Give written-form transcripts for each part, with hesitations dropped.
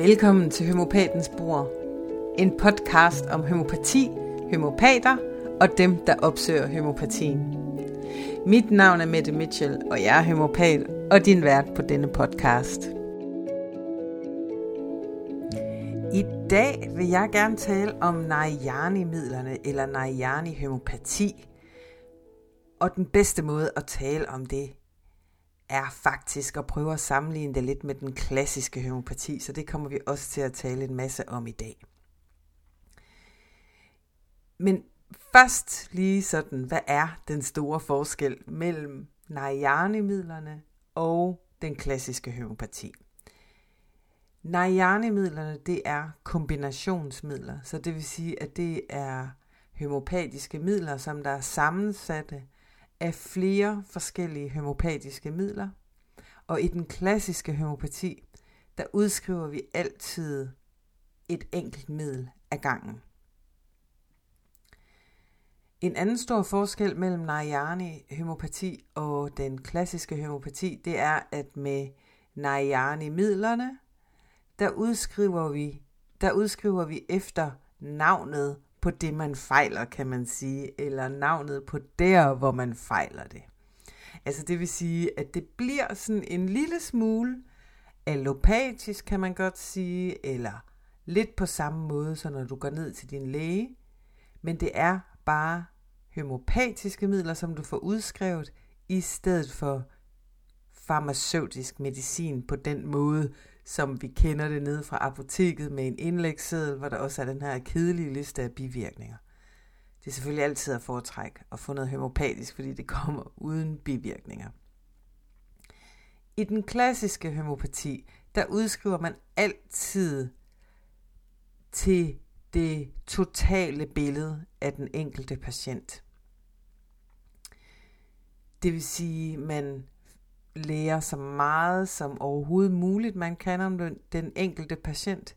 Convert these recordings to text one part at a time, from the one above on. Velkommen til Hømopatens Bord, en podcast om homøopati, homøopater og dem, der opsøger homøopatien. Mit navn er Mette Mitchell, og jeg er homøopat og din vært på denne podcast. I dag vil jeg gerne tale om Narayani-midlerne eller Narayani-homøopati. Og den bedste måde at tale om det er faktisk at prøve at sammenligne det lidt med den klassiske homøopati, så det kommer vi også til at tale en masse om i dag. Men først lige sådan, hvad er den store forskel mellem Narayani-midlerne og den klassiske homøopati? Narayani-midlerne, det er kombinationsmidler, så det vil sige, at det er homøopatiske midler, som der er sammensatte af flere forskellige homøopatiske midler. Og i den klassiske homøopati, der udskriver vi altid et enkelt middel ad gangen. En anden stor forskel mellem Narayani-homøopati og den klassiske homøopati, det er, at med Narayani-midlerne, der udskriver vi efter navnet på det, man fejler, kan man sige, eller navnet på der, hvor man fejler det. Altså det vil sige, at det bliver sådan en lille smule allopatisk, kan man godt sige, eller lidt på samme måde, så når du går ned til din læge, men det er bare homøopatiske midler, som du får udskrevet, i stedet for farmaceutisk medicin på den måde, som vi kender det nede fra apoteket med en indlægsseddel, hvor der også er den her kedelige liste af bivirkninger. Det er selvfølgelig altid at foretrække at få noget homøopatisk, fordi det kommer uden bivirkninger. I den klassiske homøopati, der udskriver man altid til det totale billede af den enkelte patient. Det vil sige, man lærer så meget som overhovedet muligt, man kan om den enkelte patient,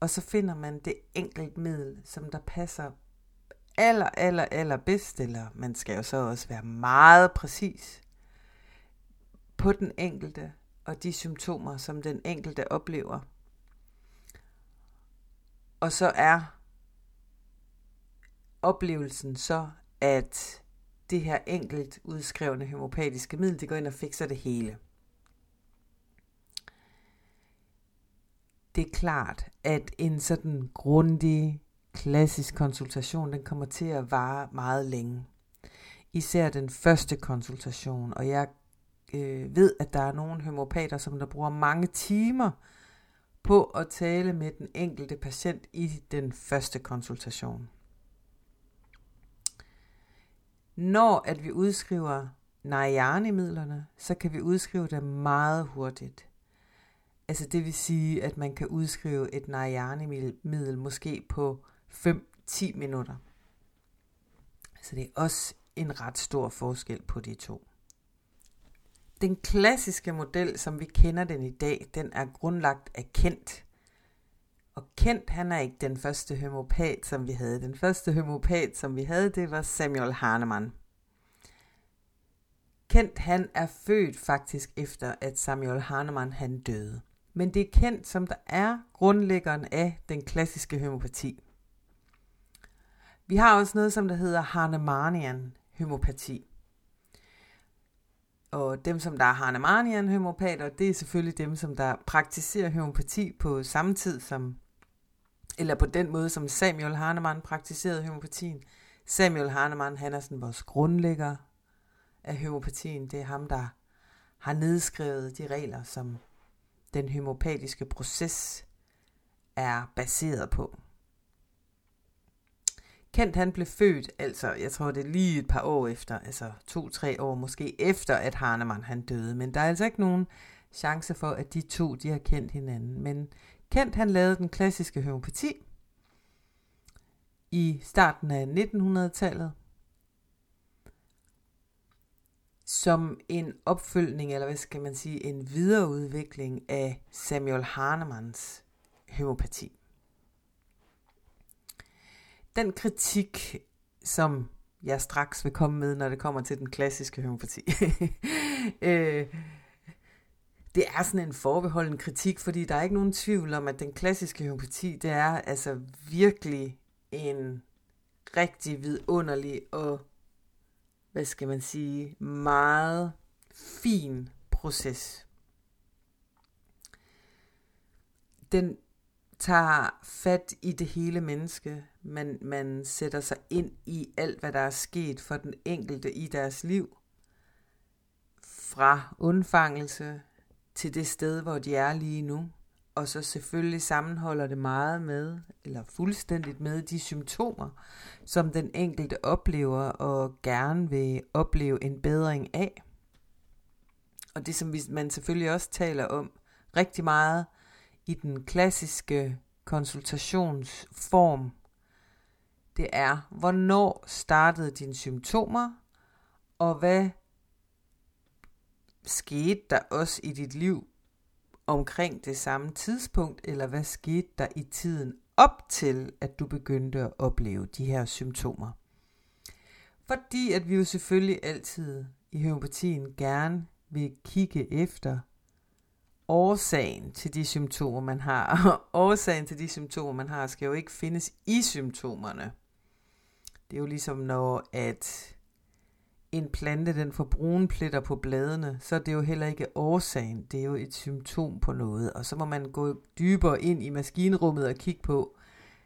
og så finder man det enkelte middel, som der passer aller bedst, eller man skal jo så også være meget præcis på den enkelte, og de symptomer, som den enkelte oplever. Og så er oplevelsen så, at det her enkelt udskrevne homøopatiske middel, det går ind og fikser det hele. Det er klart, at en sådan grundig, klassisk konsultation, den kommer til at vare meget længe. Især den første konsultation, og jeg ved, at der er nogle homøopater, som der bruger mange timer på at tale med den enkelte patient i den første konsultation. Når at vi udskriver Narayani-midlerne, så kan vi udskrive dem meget hurtigt. Altså det vil sige, at man kan udskrive et Narayani-middel måske på 5-10 minutter. Så det er også en ret stor forskel på de to. Den klassiske model, som vi kender den i dag, den er grundlagt af Kent. Og Kent, han er ikke den første homøopat, som vi havde. Den første homøopat, som vi havde, det var Samuel Hahnemann. Kent, han er født faktisk efter, at Samuel Hahnemann, han døde. Men det er Kent, som der er grundlæggeren af den klassiske homøopati. Vi har også noget, som der hedder Hahnemannian homøopati. Og dem, som der er Hahnemannian-homøopater, det er selvfølgelig dem, som der praktiserer homøopati på samme tid som, eller på den måde, som Samuel Hahnemann praktiserede homøopatien. Samuel Hahnemann, han er sådan vores grundlægger af homøopatien. Det er ham, der har nedskrevet de regler, som den homøopatiske proces er baseret på. Kent, han blev født, altså jeg tror det er lige et par år efter, altså 2-3 år måske efter, at Hahnemann han døde. Men der er altså ikke nogen chance for, at de to de har kendt hinanden. Men Kent, han lavede den klassiske homøopati i starten af 1900-tallet. Som en opfølgning, eller hvad skal man sige, en videreudvikling af Samuel Hahnemanns homøopati. Den kritik, som jeg straks vil komme med, når det kommer til den klassiske homøopati, det er sådan en forbeholden kritik, fordi der er ikke nogen tvivl om, at den klassiske homøopati, det er altså virkelig en rigtig vidunderlig og, hvad skal man sige, meget fin proces. Den tager fat i det hele menneske. Man sætter sig ind i alt, hvad der er sket for den enkelte i deres liv. Fra undfangelse til det sted, hvor de er lige nu. Og så selvfølgelig sammenholder det meget med, eller fuldstændigt med, de symptomer, som den enkelte oplever og gerne vil opleve en bedring af. Og det, som man selvfølgelig også taler om rigtig meget i den klassiske konsultationsform, det er, hvornår startede dine symptomer, og hvad skete der også i dit liv omkring det samme tidspunkt, eller hvad skete der i tiden op til, at du begyndte at opleve de her symptomer. Fordi at vi jo selvfølgelig altid i homøopatien gerne vil kigge efter årsagen til de symptomer, man har. Og årsagen til de symptomer, man har, skal jo ikke findes i symptomerne. Det er jo ligesom når, at en plante, den får brune pletter på bladene, så er det jo heller ikke årsagen. Det er jo et symptom på noget. Og så må man gå dybere ind i maskinrummet og kigge på,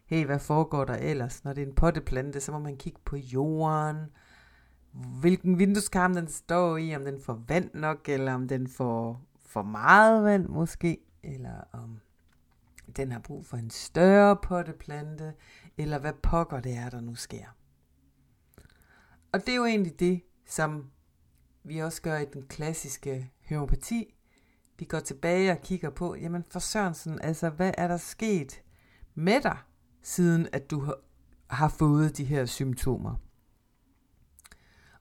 hey, hvad foregår der ellers? Når det er en potteplante, så må man kigge på jorden, hvilken vindueskarm den står i, om den får vand nok, eller om den får for meget vand måske, eller om den har brug for en større potteplante, eller hvad pokker det er, der nu sker. Og det er jo egentlig det, som vi også gør i den klassiske homøopati. Vi går tilbage og kigger på, jamen for Sørensen, altså hvad er der sket med dig, siden at du har fået de her symptomer?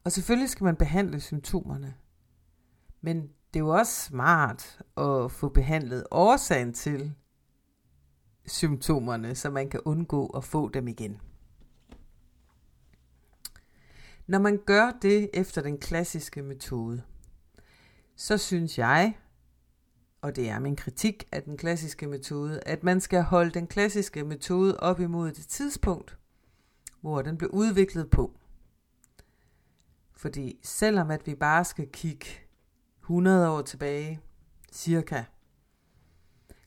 Og selvfølgelig skal man behandle symptomerne, men det er jo også smart at få behandlet årsagen til symptomerne, så man kan undgå at få dem igen. Når man gør det efter den klassiske metode, så synes jeg, og det er min kritik af den klassiske metode, at man skal holde den klassiske metode op imod det tidspunkt, hvor den blev udviklet på. Fordi selvom at vi bare skal kigge 100 år tilbage, cirka,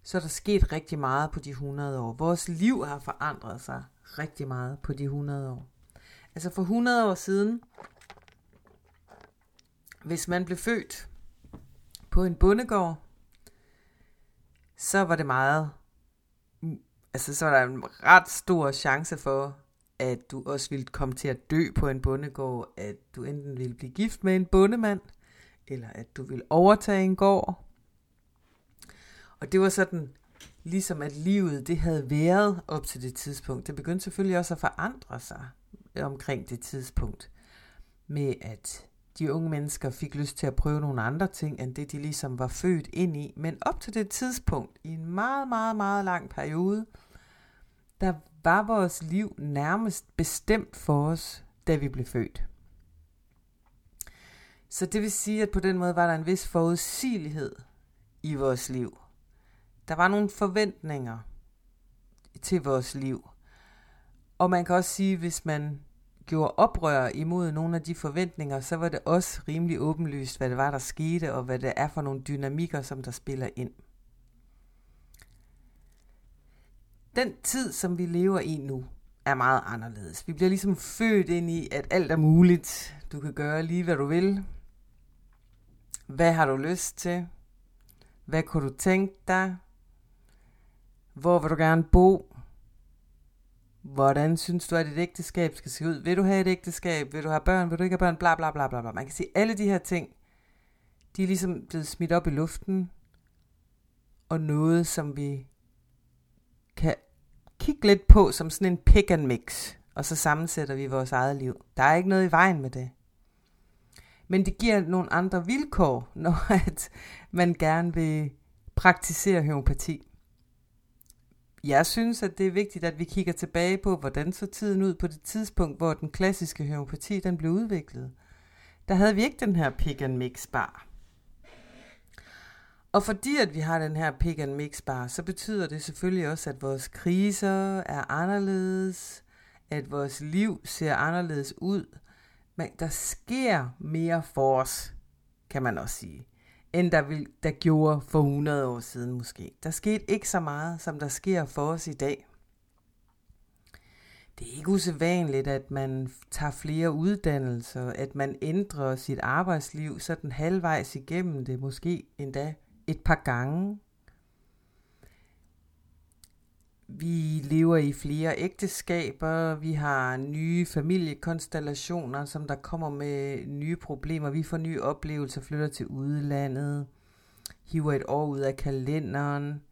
så er der sket rigtig meget på de 100 år. Vores liv har forandret sig rigtig meget på de 100 år. Altså for 100 år siden, hvis man blev født på en bondegård, så var det meget, altså så var der en ret stor chance for, at du også ville komme til at dø på en bondegård, at du enten ville blive gift med en bondemand, eller at du ville overtage en gård. Og det var sådan, ligesom at livet det havde været op til det tidspunkt. Det begyndte selvfølgelig også at forandre sig omkring det tidspunkt. Med at de unge mennesker fik lyst til at prøve nogle andre ting, end det de ligesom var født ind i. Men op til det tidspunkt, i en meget, meget, meget lang periode, der var vores liv nærmest bestemt for os, da vi blev født. Så det vil sige, at på den måde var der en vis forudsigelighed i vores liv. Der var nogle forventninger til vores liv. Og man kan også sige, at hvis man gjorde oprør imod nogle af de forventninger, så var det også rimelig åbenlyst, hvad det var, der skete, og hvad det er for nogle dynamikker, som der spiller ind. Den tid, som vi lever i nu, er meget anderledes. Vi bliver ligesom født ind i, at alt er muligt. Du kan gøre lige, hvad du vil. Hvad har du lyst til? Hvad kunne du tænke dig? Hvor vil du gerne bo? Hvordan synes du, at dit ægteskab skal se ud? Vil du have et ægteskab? Vil du have børn? Vil du ikke have børn? Bla bla bla bla. Man kan sige, alle de her ting, de er ligesom blevet smidt op i luften. Og noget, som vi kan kigge lidt på som sådan en pick and mix. Og så sammensætter vi vores eget liv. Der er ikke noget i vejen med det. Men det giver nogle andre vilkår, når at man gerne vil praktisere homøopati. Jeg synes, at det er vigtigt, at vi kigger tilbage på, hvordan så tiden ud på det tidspunkt, hvor den klassiske homøopati den blev udviklet. Der havde vi ikke den her pick and mix bar. Og fordi at vi har den her pick and mix bar, så betyder det selvfølgelig også, at vores kriser er anderledes, at vores liv ser anderledes ud. Men der sker mere for os, kan man også sige, end der gjorde for 100 år siden måske. Der skete ikke så meget, som der sker for os i dag. Det er ikke usædvanligt, at man tager flere uddannelser, at man ændrer sit arbejdsliv sådan halvvejs igennem det, måske endda et par gange. Vi lever i flere ægteskaber, vi har nye familiekonstellationer, som der kommer med nye problemer. Vi får nye oplevelser, flytter til udlandet, hiver et år ud af kalenderen,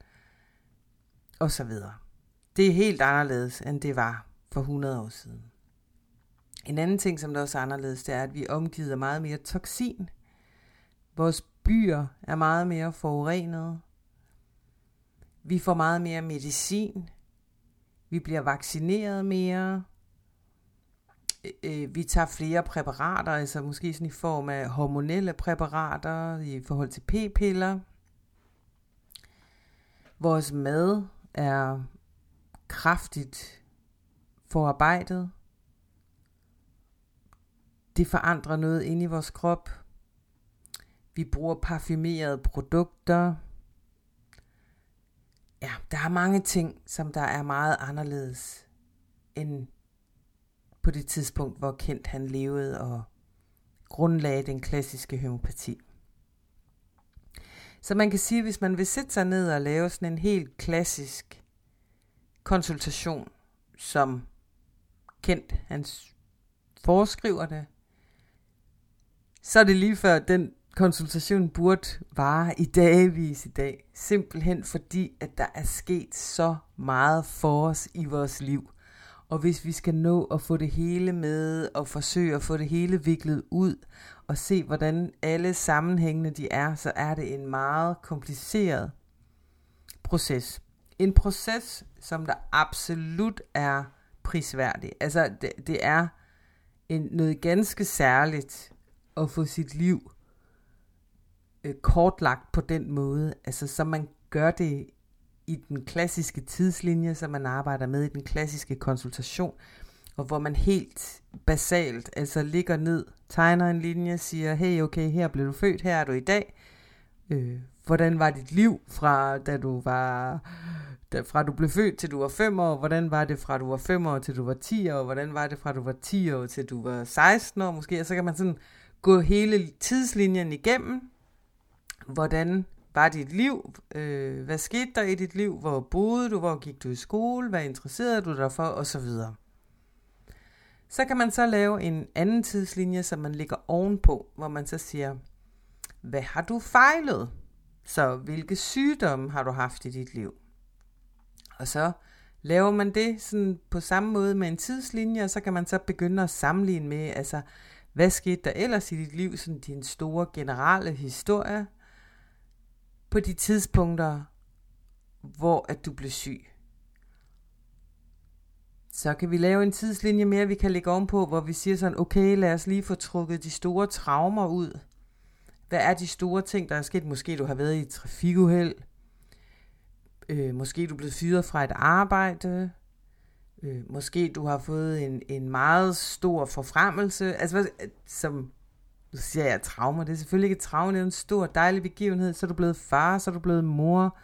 osv. Det er helt anderledes, end det var for 100 år siden. En anden ting, som der også er anderledes, det er, at vi er omgivet af meget mere toksin. Vores byer er meget mere forurenede. Vi får meget mere medicin. Vi bliver vaccineret mere. Vi tager flere præparater, altså måske sådan i form af hormonelle præparater i forhold til p-piller. Vores mad er kraftigt forarbejdet. Det forandrer noget inde i vores krop. Vi bruger parfumerede produkter. Ja, der er mange ting, som der er meget anderledes end på det tidspunkt, hvor Kent han levede og grundlagde den klassiske homøopati. Så man kan sige, hvis man vil sætte sig ned og lave sådan en helt klassisk konsultation, som Kent han foreskriver det, så er det lige før den konsultationen burde vare i dagevis i dag, simpelthen fordi, at der er sket så meget for os i vores liv. Og hvis vi skal nå at få det hele med, og forsøge at få det hele viklet ud, og se hvordan alle sammenhængene de er, så er det en meget kompliceret proces. En proces, som der absolut er prisværdig. Altså, det er noget ganske særligt at få sit liv kortlagt på den måde, altså så man gør det i den klassiske tidslinje, som man arbejder med i den klassiske konsultation, og hvor man helt basalt, altså ligger ned, tegner en linje, siger, hey okay, her blev du født, her er du i dag, hvordan var dit liv fra fra du blev født til du var 5 år, hvordan var det fra du var 5 år til du var 10 år, hvordan var det fra du var 10 år til du var 16 år måske, og så kan man sådan gå hele tidslinjen igennem. Hvordan var dit liv? Hvad skete der i dit liv? Hvor boede du? Hvor gik du i skole? Hvad interesserede du dig for? Og så videre. Så kan man så lave en anden tidslinje, som man lægger ovenpå, hvor man så siger, hvad har du fejlet? Så hvilke sygdomme har du haft i dit liv? Og så laver man det sådan på samme måde med en tidslinje, og så kan man så begynde at sammenligne med, altså hvad skete der ellers i dit liv, sådan din store generelle historie, på de tidspunkter, hvor at du blev syg. Så kan vi lave en tidslinje mere, vi kan lægge ovenpå, hvor vi siger sådan, okay, lad os lige få trukket de store traumer ud. Hvad er de store ting, der er sket? Måske du har været i et trafikuheld. Måske du er blevet fyret fra et arbejde. Måske du har fået en meget stor forfremmelse. Altså, som... Nu siger jeg traumer. Det er selvfølgelig ikke et traume, det er en stor, dejlig begivenhed. Så er du blevet far, så er du blevet mor,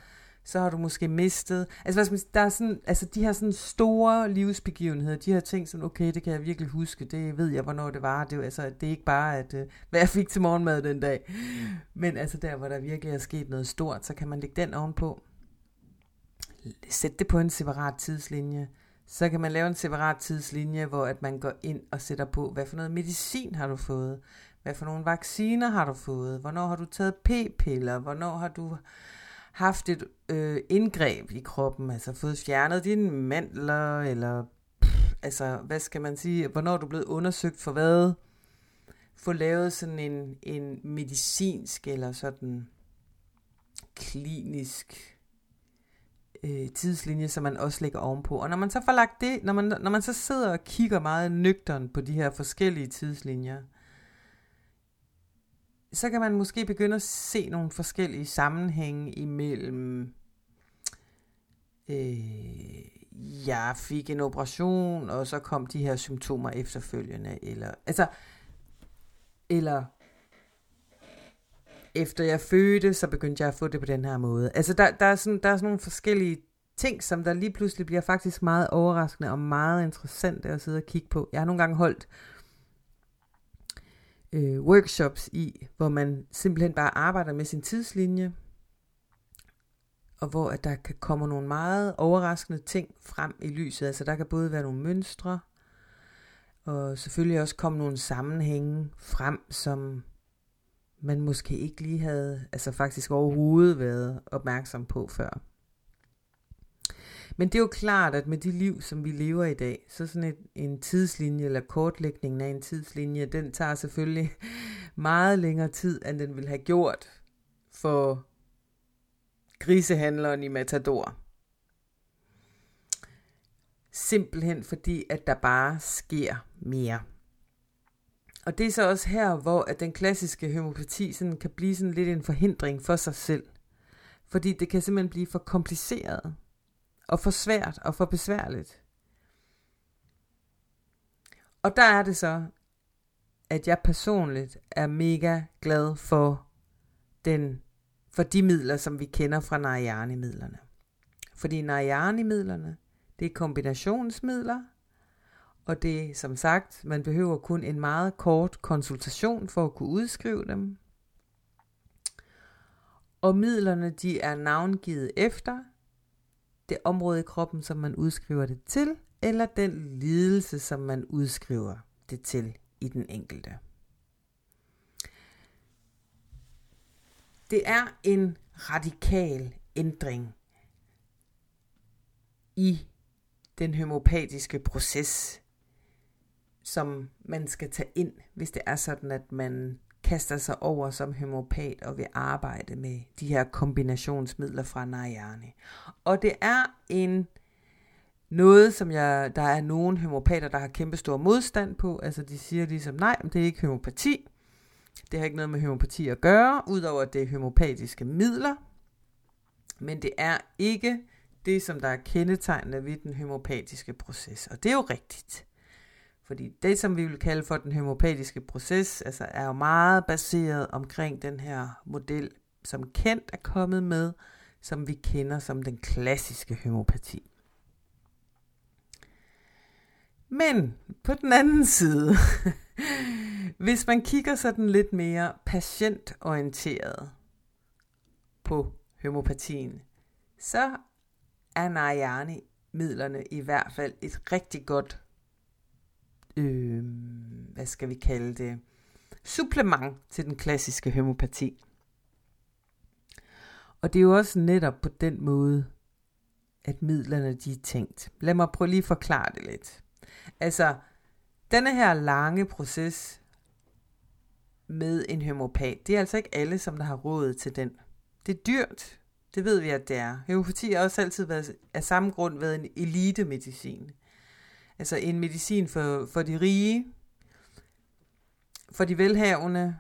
så har du måske mistet. Altså, der er sådan, altså de her sådan store livsbegivenheder, de her ting som, okay, det kan jeg virkelig huske, det ved jeg, hvornår det var. Det er, altså, det er ikke bare, at, hvad jeg fik til morgenmad den dag. Men altså der, hvor der virkelig er sket noget stort, så kan man lægge den ovenpå. Sæt det på en separat tidslinje. Så kan man lave en separat tidslinje, hvor at man går ind og sætter på, hvad for noget medicin har du fået? Hvad for nogle vacciner har du fået? Hvornår har du taget p-piller? Hvornår har du haft et indgreb i kroppen? Altså fået fjernet dine mandler? Eller altså, hvad skal man sige? Hvornår er du blevet undersøgt for hvad? Få lavet sådan en medicinsk eller sådan klinisk tidslinje, som man også lægger ovenpå. Og når man så får lagt det, når man så sidder og kigger meget nøgtern på de her forskellige tidslinjer, så kan man måske begynde at se nogle forskellige sammenhænge imellem, jeg fik en operation, og så kom de her symptomer efterfølgende, eller altså, eller efter jeg fødte, så begyndte jeg at få det på den her måde. Altså der er sådan nogle forskellige ting, som der lige pludselig bliver faktisk meget overraskende og meget interessant at sidde og kigge på. Jeg har nogle gange holdt workshops i, hvor man simpelthen bare arbejder med sin tidslinje, og hvor at der kan komme nogle meget overraskende ting frem i lyset. Altså der kan både være nogle mønstre, og selvfølgelig også komme nogle sammenhænge frem, som man måske ikke lige havde, altså faktisk overhovedet været opmærksom på før. Men det er jo klart, at med de liv, som vi lever i dag, så sådan en tidslinje, eller kortlægningen af en tidslinje, den tager selvfølgelig meget længere tid, end den ville have gjort for grisehandleren i Matador. Simpelthen fordi, at der bare sker mere. Og det er så også her, hvor at den klassiske homøopati sådan kan blive sådan lidt en forhindring for sig selv. Fordi det kan simpelthen blive for kompliceret, og for svært, og for besværligt. Og der er det så, at jeg personligt er mega glad for de midler, som vi kender fra Narayani-midlerne. Fordi Narayani-midlerne, det er kombinationsmidler, og det er som sagt, man behøver kun en meget kort konsultation for at kunne udskrive dem. Og midlerne, de er navngivet efter det område i kroppen, som man udskriver det til, eller den lidelse, som man udskriver det til i den enkelte. Det er en radikal ændring i den homøopatiske proces, som man skal tage ind, hvis det er sådan, at man kaster sig over som homøopat og vil arbejde med de her kombinationsmidler fra Narayani. Og det er noget, som der er nogen homøopater, der har kæmpe stor modstand på. Altså de siger ligesom, nej, det er ikke homøopati. Det har ikke noget med homøopati at gøre, udover at det er homøopatiske midler. Men det er ikke det, som der er kendetegnende ved den homøopatiske proces. Og det er jo rigtigt. Fordi det, som vi vil kalde for den homøopatiske proces, altså er jo meget baseret omkring den her model, som Kent er kommet med, som vi kender som den klassiske homøopati. Men på den anden side, hvis man kigger sådan lidt mere patientorienteret på homøopatien, så er Narayani-midlerne i hvert fald et rigtig godt, hvad skal vi kalde det, supplement til den klassiske homøopati. Og det er jo også netop på den måde, at midlerne de er tænkt. Lad mig prøve lige at forklare det lidt. Altså, denne her lange proces med en homøopat, det er altså ikke alle, som der har råd til den. Det er dyrt, det ved vi, at det er. Homøopati har også altid været, af samme grund været en elitemedicin. Altså en medicin for de rige, for de velhavende,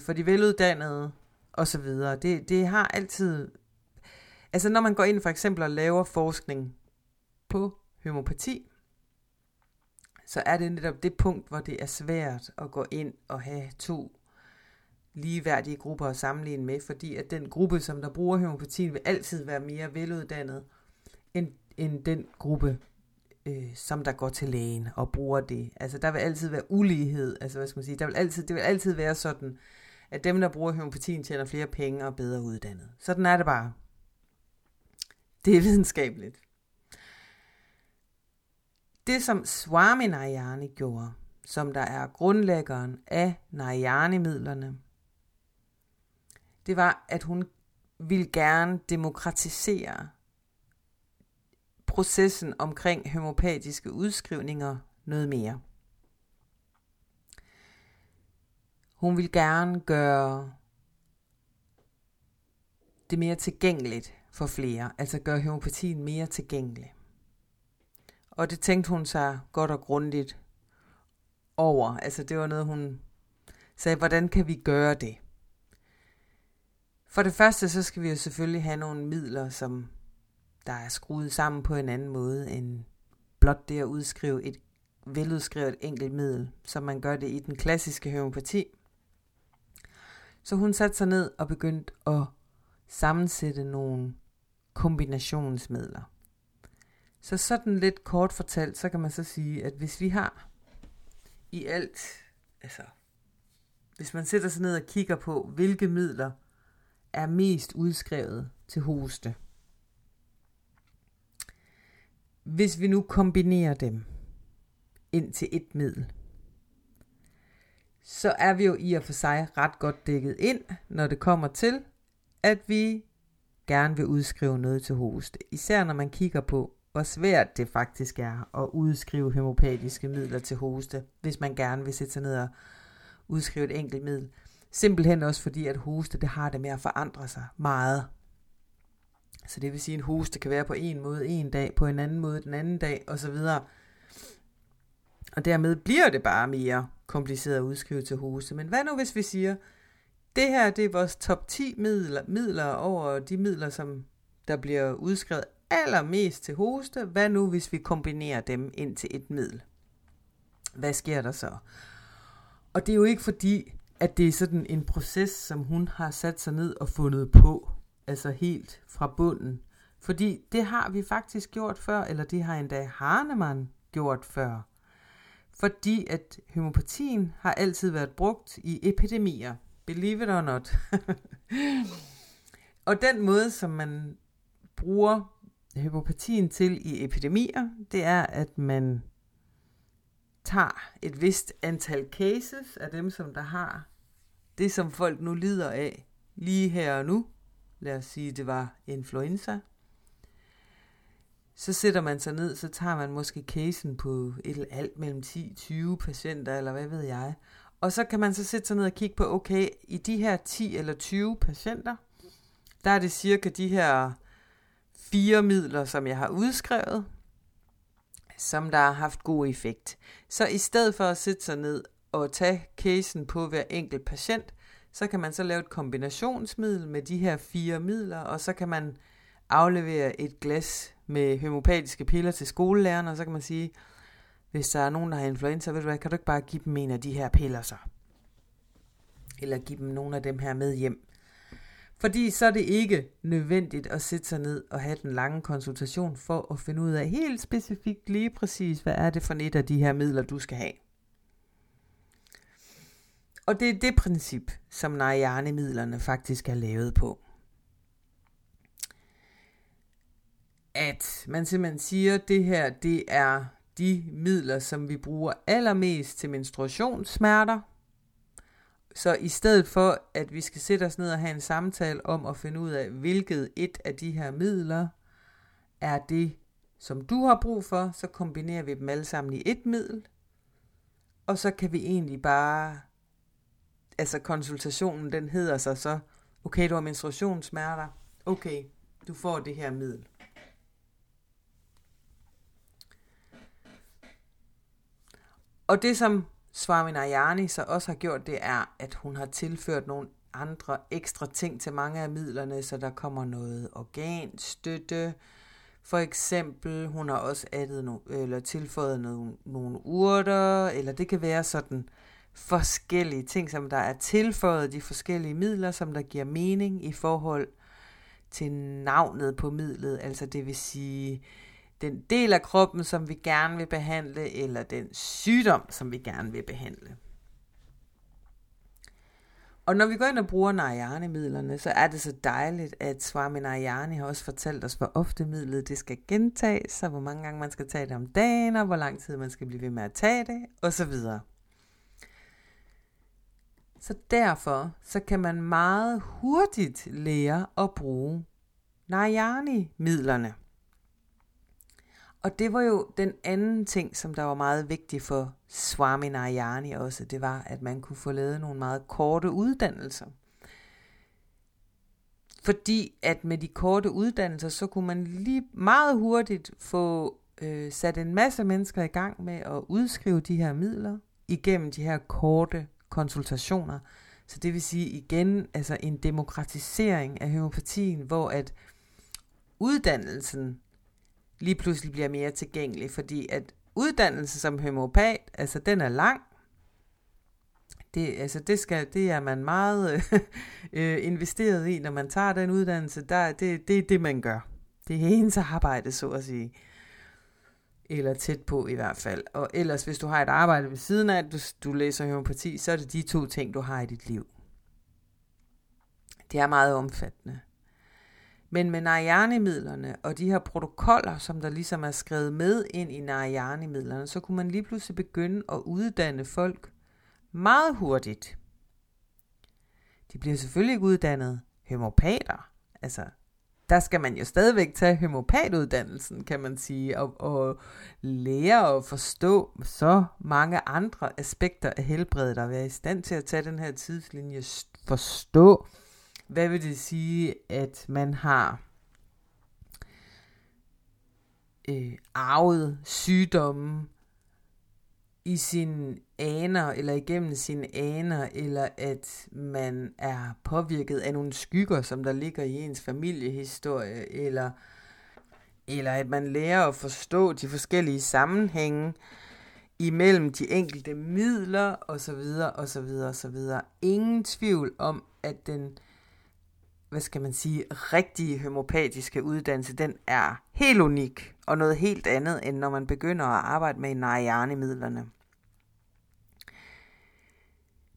for de veluddannede osv. Det har altid. Altså når man går ind for eksempel og laver forskning på homøopati, så er det netop det punkt, hvor det er svært at gå ind og have to ligeværdige grupper at sammenligne med, fordi at den gruppe, som der bruger homøopatien, vil altid være mere veluddannet end den gruppe, som der går til lægen og bruger det. Altså der vil altid være ulighed, altså hvad skal man sige, det vil altid være sådan, at dem, der bruger homøopatien, tjener flere penge og er bedre uddannet. Sådan er det bare. Det er videnskabeligt. Det, som Swami Narayani gjorde, som der er grundlæggeren af Narayani-midlerne, det var, at hun ville gerne demokratisere processen omkring homøopatiske udskrivninger noget mere. Hun ville gerne gøre det mere tilgængeligt for flere, altså gøre homøopatien mere tilgængelig. Og det tænkte hun sig godt og grundigt over. Altså det var noget, hun sagde, hvordan kan vi gøre det? For det første, så skal vi jo selvfølgelig have nogle midler, som der er skruet sammen på en anden måde, end blot det at udskrive et veludskrevet enkelt middel, som man gør det i den klassiske homøopati. Så hun satte sig ned og begyndte at sammensætte nogle kombinationsmidler. Så sådan lidt kort fortalt, så kan man så sige, at hvis vi har i alt, altså hvis man sætter sig ned og kigger på, hvilke midler er mest udskrevet til hoste. Hvis vi nu kombinerer dem ind til et middel, så er vi jo i og for sig ret godt dækket ind, når det kommer til, at vi gerne vil udskrive noget til hoste. Især når man kigger på, hvor svært det faktisk er at udskrive homøopatiske midler til hoste, hvis man gerne vil sætte sig ned og udskrive et enkelt middel. Simpelthen også fordi, at hoste det har det med at forandre sig meget. Så det vil sige, at en hoste kan være på en måde en dag, på en anden måde den anden dag osv. Og dermed bliver det bare mere kompliceret at udskrive til hoste. Men hvad nu hvis vi siger, det her det er vores top 10 midler over de midler, som der bliver udskrevet allermest til hoste. Hvad nu hvis vi kombinerer dem ind til et middel? Hvad sker der så? Og det er jo ikke fordi, at det er sådan en proces, som hun har sat sig ned og fundet på, altså helt fra bunden. Fordi det har vi faktisk gjort før, eller det har endda Hahnemann gjort før. Fordi at homøopatien har altid været brugt i epidemier, believe it or not. Og den måde, som man bruger homøopatien til i epidemier, det er, at man tager et vist antal cases af dem, som der har det, som folk nu lider af lige her og nu. Lad os sige, det var influenza. Så sætter man sig ned, så tager man måske casen på et eller alt mellem 10-20 patienter, eller hvad ved jeg. Og så kan man så sætte sig ned og kigge på, okay, i de her 10 eller 20 patienter, der er det cirka de her 4 midler, som jeg har udskrevet, som der har haft god effekt. Så i stedet for at sætte sig ned og tage casen på hver enkelt patient, så kan man så lave et kombinationsmiddel med de her 4 midler, og så kan man aflevere et glas med homøopatiske piller til skolelærerne, og så kan man sige, hvis der er nogen, der har influenza, ved du hvad, kan du ikke bare give dem en af de her piller så? Eller give dem nogle af dem her med hjem. Fordi så er det ikke nødvendigt at sætte sig ned og have den lange konsultation for at finde ud af helt specifikt lige præcis, hvad er det for et af de her midler, du skal have. Og det er det princip, som Narayani-midlerne faktisk er lavet på. At man simpelthen siger, at det her det er de midler, som vi bruger allermest til menstruationssmerter. Så i stedet for, at vi skal sætte os ned og have en samtale om at finde ud af, hvilket et af de her midler er det, som du har brug for, så kombinerer vi dem alle sammen i et middel. Og så kan vi egentlig bare, altså konsultationen den hedder sig så, okay, du har menstruationssmerter, okay, du får det her middel. Og det som Swami Narayani så også har gjort, det er, at hun har tilført nogle andre ekstra ting til mange af midlerne, så der kommer noget organstøtte. For eksempel, hun har også tilføjet nogle urter, eller det kan være sådan forskellige ting, som der er tilføjet de forskellige midler, som der giver mening i forhold til navnet på midlet, altså det vil sige den del af kroppen, som vi gerne vil behandle, eller den sygdom, som vi gerne vil behandle. Og når vi går ind og bruger Narayani-midlerne, så er det så dejligt, at Swami Narayani har også fortalt os, hvor ofte midlet det skal gentages, og hvor mange gange man skal tage det om dagen, og hvor lang tid man skal blive ved med at tage det, osv. Så derfor så kan man meget hurtigt lære at bruge Narayani-midlerne. Og det var jo den anden ting, som der var meget vigtig for Swami Narayani også, det var, at man kunne få lavet nogle meget korte uddannelser. Fordi at med de korte uddannelser, så kunne man lige meget hurtigt få sat en masse mennesker i gang med at udskrive de her midler igennem de her korte konsultationer, Så det vil sige igen, altså en demokratisering af homøopatien, hvor at uddannelsen lige pludselig bliver mere tilgængelig, fordi at uddannelse som homøopat, altså den er lang. Det er man meget investeret i, når man tager den uddannelse. Det er det, man gør. Det er ens arbejde, så at sige. Eller tæt på i hvert fald. Og ellers, hvis du har et arbejde ved siden af, at du læser homøopati, så er det de 2 ting, du har i dit liv. Det er meget omfattende. Men med Narayani-midlerne og de her protokoller, som der ligesom er skrevet med ind i Narayani-midlerne, så kunne man lige pludselig begynde at uddanne folk meget hurtigt. De bliver selvfølgelig ikke uddannet homøopater. Altså, der skal man jo stadigvæk tage homøopatuddannelsen, kan man sige, og lære og forstå så mange andre aspekter af helbredet, og være i stand til at tage den her tidslinje, forstå, hvad vil det sige, at man har arvet sygdomme i sine aner, eller igennem sine aner, eller at man er påvirket af nogle skygger, som der ligger i ens familiehistorie, eller at man lærer at forstå de forskellige sammenhænge imellem de enkelte midler, osv. Ingen tvivl om, at den, hvad skal man sige, rigtige homøopatiske uddannelse, den er helt unik, og noget helt andet, end når man begynder at arbejde med Narayani-midlerne.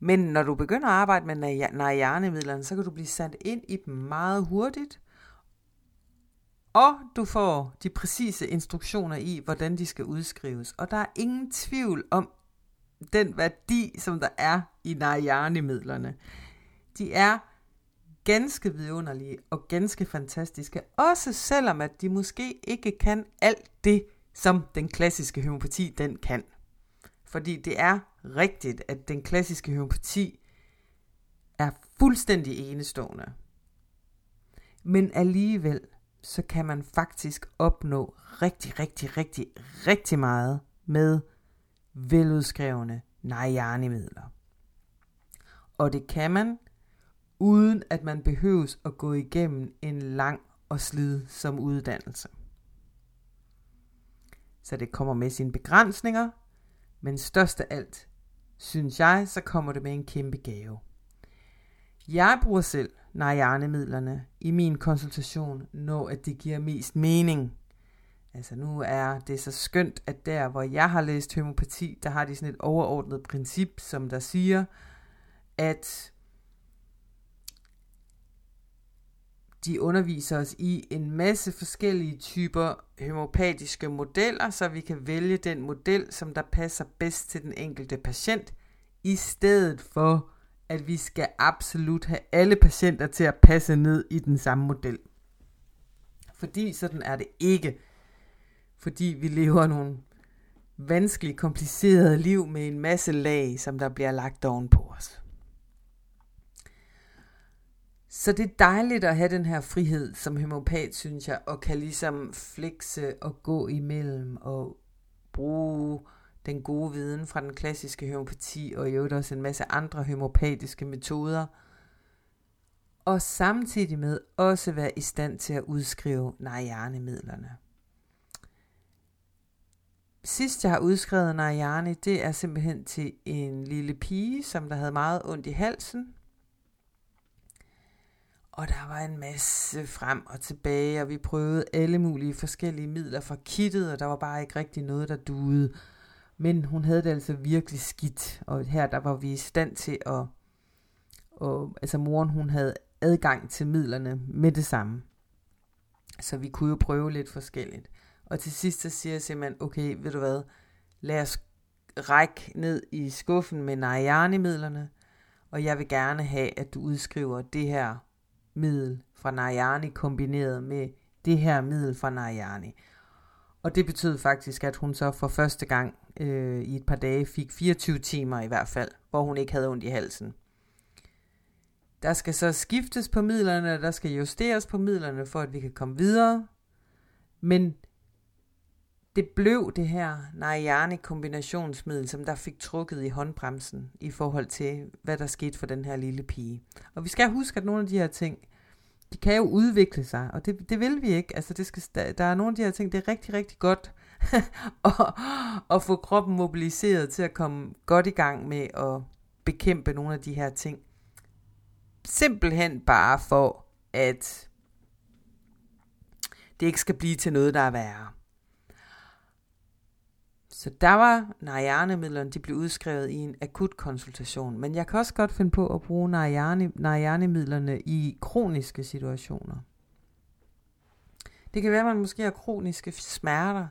Men når du begynder at arbejde med Narayani-midlerne, så kan du blive sat ind i dem meget hurtigt, og du får de præcise instruktioner i, hvordan de skal udskrives. Og der er ingen tvivl om den værdi, som der er i Narayani-midlerne. De er ganske vidunderlige og ganske fantastiske, også selvom at de måske ikke kan alt det, som den klassiske homøopati den kan. Fordi det er rigtigt, at den klassiske homøopati er fuldstændig enestående. Men alligevel, så kan man faktisk opnå rigtig meget med veludskrevne Narayani-midler. Og det kan man, uden at man behøves at gå igennem en lang og slidsom uddannelse. Så det kommer med sine begrænsninger, men størst af alt, synes jeg, så kommer det med en kæmpe gave. Jeg bruger selv Narayani-midlerne i min konsultation, når at det giver mest mening. Altså nu er det så skønt, at der hvor jeg har læst homøopati, der har de sådan et overordnet princip, som der siger, at de underviser os i en masse forskellige typer homøopatiske modeller, så vi kan vælge den model, som der passer bedst til den enkelte patient, i stedet for, at vi skal absolut have alle patienter til at passe ned i den samme model. Fordi sådan er det ikke. Fordi vi lever nogle vanskelige, komplicerede liv med en masse lag, som der bliver lagt ovenpå os. Så det er dejligt at have den her frihed som homøopat, synes jeg, og kan ligesom flekse og gå imellem og bruge den gode viden fra den klassiske homøopati og i øvrigt også en masse andre homøopatiske metoder. Og samtidig med også være i stand til at udskrive Narayani-midlerne. Sidst jeg har udskrevet Narayani, det er simpelthen til en lille pige, som der havde meget ondt i halsen. Og der var en masse frem og tilbage, og vi prøvede alle mulige forskellige midler fra kittet, og der var bare ikke rigtig noget, der duede. Men hun havde det altså virkelig skidt, og her der var vi i stand til at... altså moren, hun havde adgang til midlerne med det samme. Så vi kunne jo prøve lidt forskelligt. Og til sidst så siger jeg simpelthen, okay, ved du hvad, lad os række ned i skuffen med Narayani-midlerne, og jeg vil gerne have, at du udskriver det her middel fra Narayani kombineret med det her middel fra Narayani. Og det betød faktisk, at hun så for første gang i et par dage fik 24 timer i hvert fald, hvor hun ikke havde ondt i halsen. Der skal så skiftes på midlerne, der skal justeres på midlerne, for at vi kan komme videre. Men Det blev det her Narayani-kombinationsmiddel, som der fik trukket i håndbremsen i forhold til, hvad der skete for den her lille pige. Og vi skal huske, at nogle af de her ting, de kan jo udvikle sig, og det vil vi ikke. Altså, der er nogle af de her ting, det er rigtig, rigtig godt at få kroppen mobiliseret til at komme godt i gang med at bekæmpe nogle af de her ting. Simpelthen bare for, at det ikke skal blive til noget, der er værre. Så der var Narayani-midlerne, de blev udskrevet i en akut konsultation. Men jeg kan også godt finde på at bruge Narayani-midlerne i kroniske situationer. Det kan være, at man måske har kroniske smerter.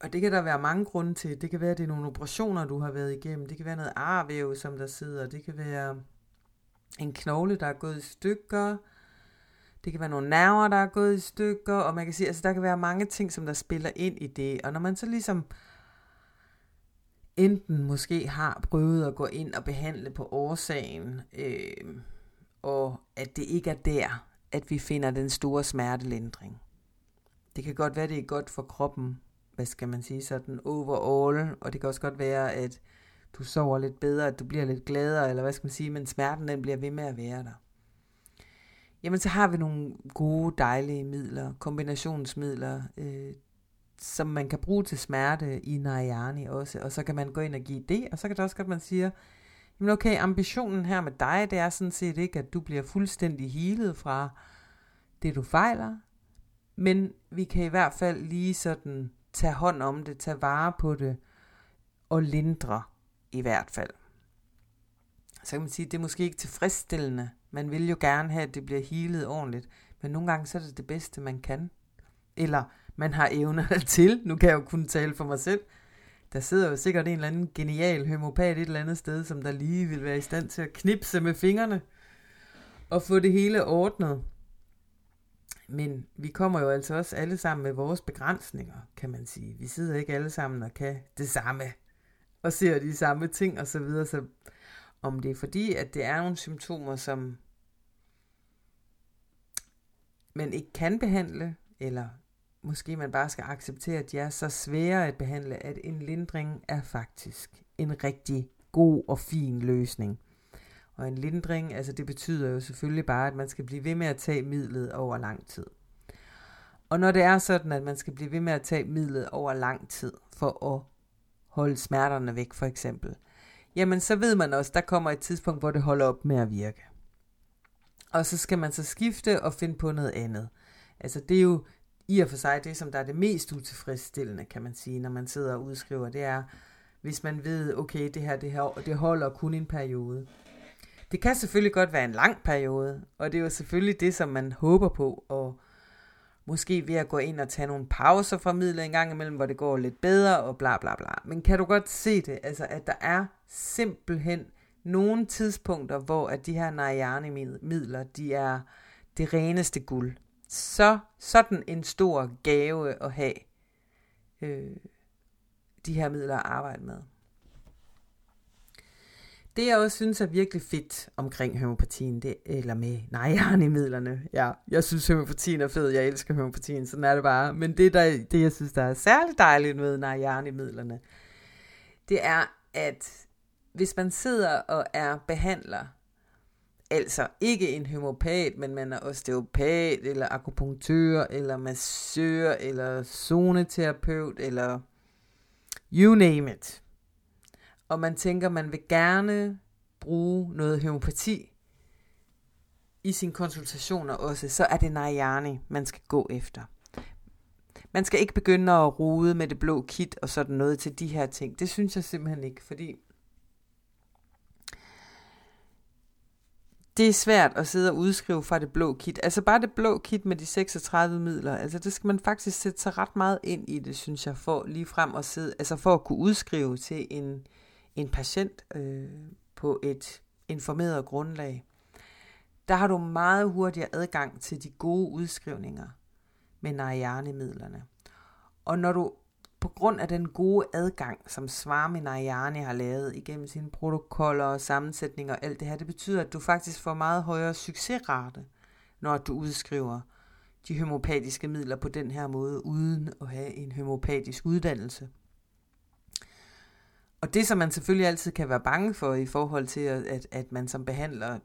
Og det kan der være mange grunde til. Det kan være, at det er nogle operationer, du har været igennem. Det kan være noget arvæv, som der sidder. Det kan være en knogle, der er gået i stykker. Det kan være nogle nerver, der er gået i stykker, og man kan sige, altså der kan være mange ting, som der spiller ind i det. Og når man så ligesom enten måske har prøvet at gå ind og behandle på årsagen, og at det ikke er der, at vi finder den store smertelindring. Det kan godt være, det er godt for kroppen, hvad skal man sige, sådan overall, og det kan også godt være, at du sover lidt bedre, at du bliver lidt gladere, eller hvad skal man sige, men smerten den bliver ved med at være der. Jamen så har vi nogle gode, dejlige midler, kombinationsmidler, som man kan bruge til smerte i Narayani også. Og så kan man gå ind og give det, og så kan det også godt, man siger, jamen okay, ambitionen her med dig, det er sådan set ikke, at du bliver fuldstændig healet fra det, du fejler. Men vi kan i hvert fald lige sådan tage hånd om det, tage vare på det og lindre i hvert fald. Så kan man sige, at det er måske ikke tilfredsstillende. Man vil jo gerne have, at det bliver healet ordentligt. Men nogle gange, så er det det bedste, man kan. Eller man har evner til. Nu kan jeg jo kun tale for mig selv. Der sidder jo sikkert en eller anden genial homøopat et eller andet sted, som der lige vil være i stand til at knipse med fingrene. Og få det hele ordnet. Men vi kommer jo altså også alle sammen med vores begrænsninger, kan man sige. Vi sidder ikke alle sammen og kan det samme. Og ser de samme ting osv. Så om det er fordi, at det er nogle symptomer, som man ikke kan behandle, eller måske man bare skal acceptere, at de er så svære at behandle, at en lindring er faktisk en rigtig god og fin løsning. Og en lindring, altså det betyder jo selvfølgelig bare, at man skal blive ved med at tage midlet over lang tid. Og når det er sådan, at man skal blive ved med at tage midlet over lang tid, for at holde smerterne væk for eksempel, jamen så ved man også, der kommer et tidspunkt, hvor det holder op med at virke. Og så skal man så skifte og finde på noget andet. Altså det er jo i og for sig det, som der er det mest utilfredsstillende, kan man sige, når man sidder og udskriver. Det er, hvis man ved, okay, det her det holder kun en periode. Det kan selvfølgelig godt være en lang periode, og det er jo selvfølgelig det, som man håber på. Og måske ved at gå ind og tage nogle pauser fra midlet en gang imellem, hvor det går lidt bedre og bla bla bla. Men kan du godt se det, altså at der er simpelthen nogle tidspunkter, hvor at de her Narayani-midler, de er det reneste guld. Så sådan en stor gave at have de her midler at arbejde med. Det jeg også synes er virkelig fedt omkring homøopatien, eller med Narayani-midlerne. Ja, jeg synes homøopatien er fed, jeg elsker homøopatien, sådan er det bare. Men det jeg synes der er særligt dejligt med Narayani-midlerne, det er, at hvis man sidder og er behandler, altså ikke en homøopat, men man er osteopat, eller akupunktør, eller massør, eller zoneterapeut, eller you name it. Og man tænker, man vil gerne bruge noget homøopati i sine konsultationer også, så er det Narayani, man skal gå efter. Man skal ikke begynde at rode med det blå kit og sådan noget til de her ting. Det synes jeg simpelthen ikke, fordi det er svært at sidde og udskrive fra det blå kit. Altså bare det blå kit med de 36 midler, altså det skal man faktisk sætte sig ret meget ind i det, synes jeg, for lige frem at sidde, altså for at kunne udskrive til en patient på et informeret grundlag. Der har du meget hurtigere adgang til de gode udskrivninger med Narayani-midlerne. Og når du på grund af den gode adgang, som Swami Narayani har lavet igennem sine protokoller og sammensætninger og alt det her, det betyder, at du faktisk får meget højere succesrate, når du udskriver de homøopatiske midler på den her måde, uden at have en homøopatisk uddannelse. Og det, som man selvfølgelig altid kan være bange for i forhold til, at man som behandler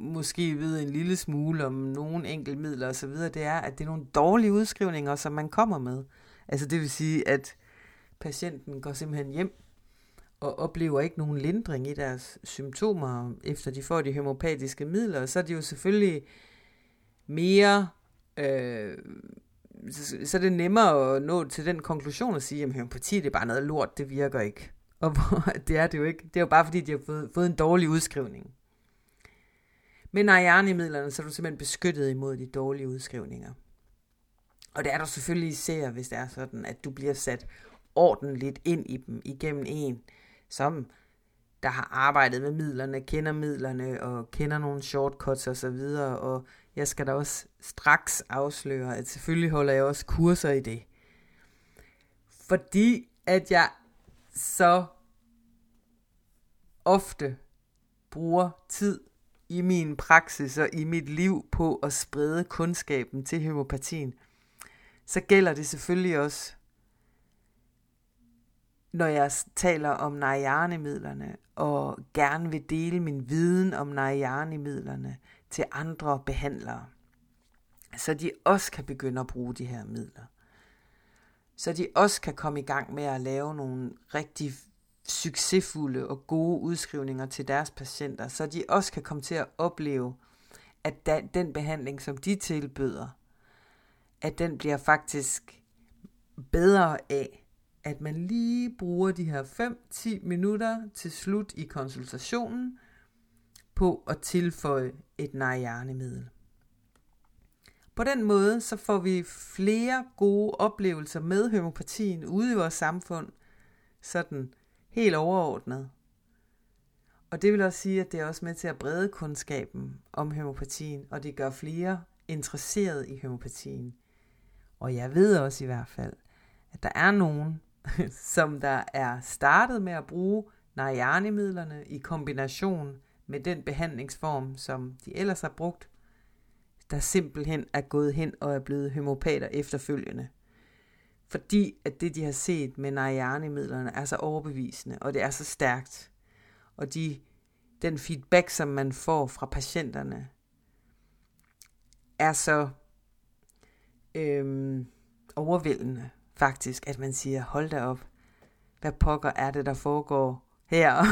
måske ved en lille smule om nogle enkeltmidler osv., det er, at det er nogle dårlige udskrivninger, som man kommer med. Altså det vil sige, at patienten går simpelthen hjem og oplever ikke nogen lindring i deres symptomer, efter de får de homøopatiske midler, og så er det jo selvfølgelig mere... Så det er nemmere at nå til den konklusion at sige, at homøopati det er bare noget lort, det virker ikke. Og det er det jo ikke. Det er jo bare fordi, de har fået en dårlig udskrivning. Med Narayani-midlerne, så er du simpelthen beskyttet imod de dårlige udskrivninger. Og det er der selvfølgelig især, hvis det er sådan, at du bliver sat ordentligt ind i dem igennem en, som der har arbejdet med midlerne, kender midlerne og kender nogle shortcuts osv. Og jeg skal da også straks afsløre, at selvfølgelig holder jeg også kurser i det. Fordi at jeg så ofte bruger tid i min praksis og i mit liv på at sprede kundskaben til homøopatien, så gælder det selvfølgelig også, når jeg taler om Narayani-midlerne og gerne vil dele min viden om Narayani-midlerne til andre behandlere, så de også kan begynde at bruge de her midler. Så de også kan komme i gang med at lave nogle rigtig succesfulde og gode udskrivninger til deres patienter, så de også kan komme til at opleve, at den behandling, som de tilbyder, at den bliver faktisk bedre af, at man lige bruger de her 5-10 minutter til slut i konsultationen på at tilføje et Narayani-middel. På den måde så får vi flere gode oplevelser med homøopatien ude i vores samfund, sådan helt overordnet. Og det vil også sige, at det er også med til at brede kundskaben om homøopatien, og det gør flere interesseret i homøopatien. Og jeg ved også i hvert fald, at der er nogen, som der er startet med at bruge Narayani-midlerne i kombination med den behandlingsform, som de ellers har brugt, der simpelthen er gået hen og er blevet homøopater efterfølgende. Fordi at det, de har set med Narayani-midlerne, er så overbevisende, og det er så stærkt. Og den feedback, som man får fra patienterne, er så overvældende. Faktisk, at man siger, hold da op, hvad pokker er det, der foregår her?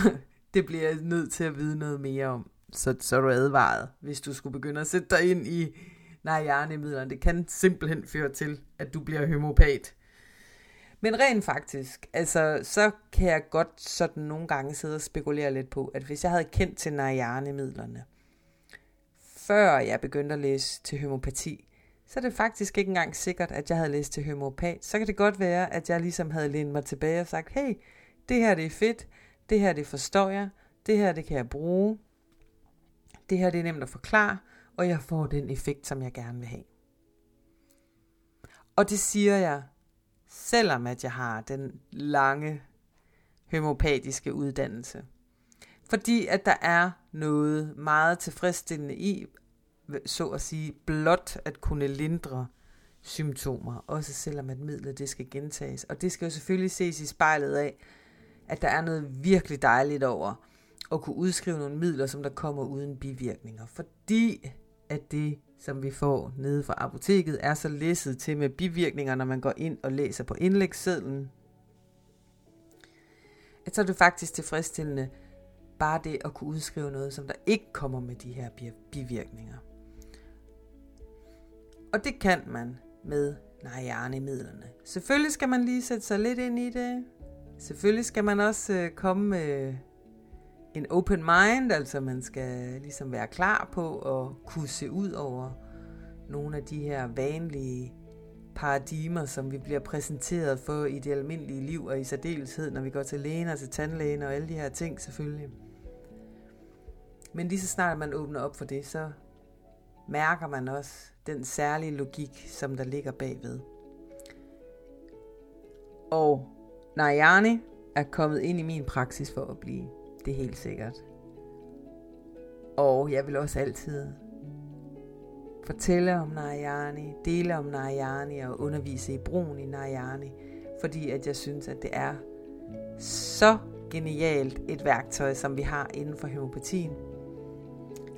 Det bliver jeg nødt til at vide noget mere om. Så er du advaret, hvis du skulle begynde at sætte dig ind i Narayani-midlerne. Det kan simpelthen føre til, at du bliver homøopat. Men rent faktisk, altså, så kan jeg godt sådan nogle gange sidde og spekulere lidt på, at hvis jeg havde kendt til Narayani-midlerne, før jeg begyndte at læse til homøopati, så er det faktisk ikke engang sikkert, at jeg havde læst til homøopat. Så kan det godt være, at jeg ligesom havde lænet mig tilbage og sagt, hey, det her det er fedt, det her det forstår jeg, det her det kan jeg bruge, det her det er nemt at forklare, og jeg får den effekt, som jeg gerne vil have. Og det siger jeg, selvom at jeg har den lange homøopatiske uddannelse. Fordi at der er noget meget tilfredsstillende i, så at sige, blot at kunne lindre symptomer, også selvom at midlet det skal gentages. Og det skal jo selvfølgelig ses i spejlet af, at der er noget virkelig dejligt over at kunne udskrive nogle midler, som der kommer uden bivirkninger. Fordi at det, som vi får nede fra apoteket, er så læsset til med bivirkninger, når man går ind og læser på indlægssedlen, at så er det faktisk tilfredsstillende bare det at kunne udskrive noget, som der ikke kommer med de her bivirkninger. Og det kan man med Narayani-midlerne. Selvfølgelig skal man lige sætte sig lidt ind i det. Selvfølgelig skal man også komme med en open mind, altså man skal ligesom være klar på at kunne se ud over nogle af de her vanlige paradigmer, som vi bliver præsenteret for i det almindelige liv, og i særdeleshed, når vi går til lægen og til tandlægen og alle de her ting selvfølgelig. Men lige så snart man åbner op for det, så mærker man også den særlige logik, som der ligger bagved. Og Narayani er kommet ind i min praksis for at blive, det er helt sikkert. Og jeg vil også altid fortælle om Narayani, dele om Narayani og undervise i brugen i Narayani, fordi at jeg synes, at det er så genialt et værktøj, som vi har inden for homøopatien.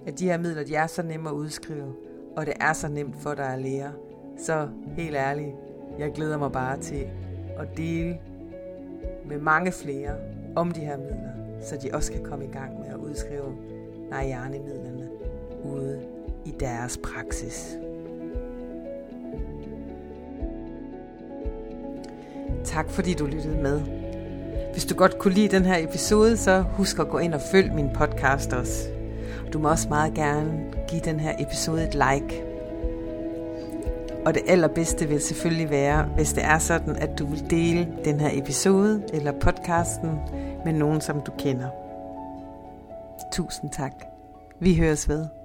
At de her midler, de er så nemme at udskrive, og det er så nemt for dig at lære. Så helt ærligt, jeg glæder mig bare til at dele med mange flere om de her midler, så de også kan komme i gang med at udskrive Narayani-midlerne ude i deres praksis. Tak fordi du lyttede med. Hvis du godt kunne lide den her episode, så husk at gå ind og følg min podcast også. Du må også meget gerne give den her episode et like. Og det allerbedste vil selvfølgelig være, hvis det er sådan, at du vil dele den her episode eller podcasten med nogen, som du kender. Tusind tak. Vi høres ved.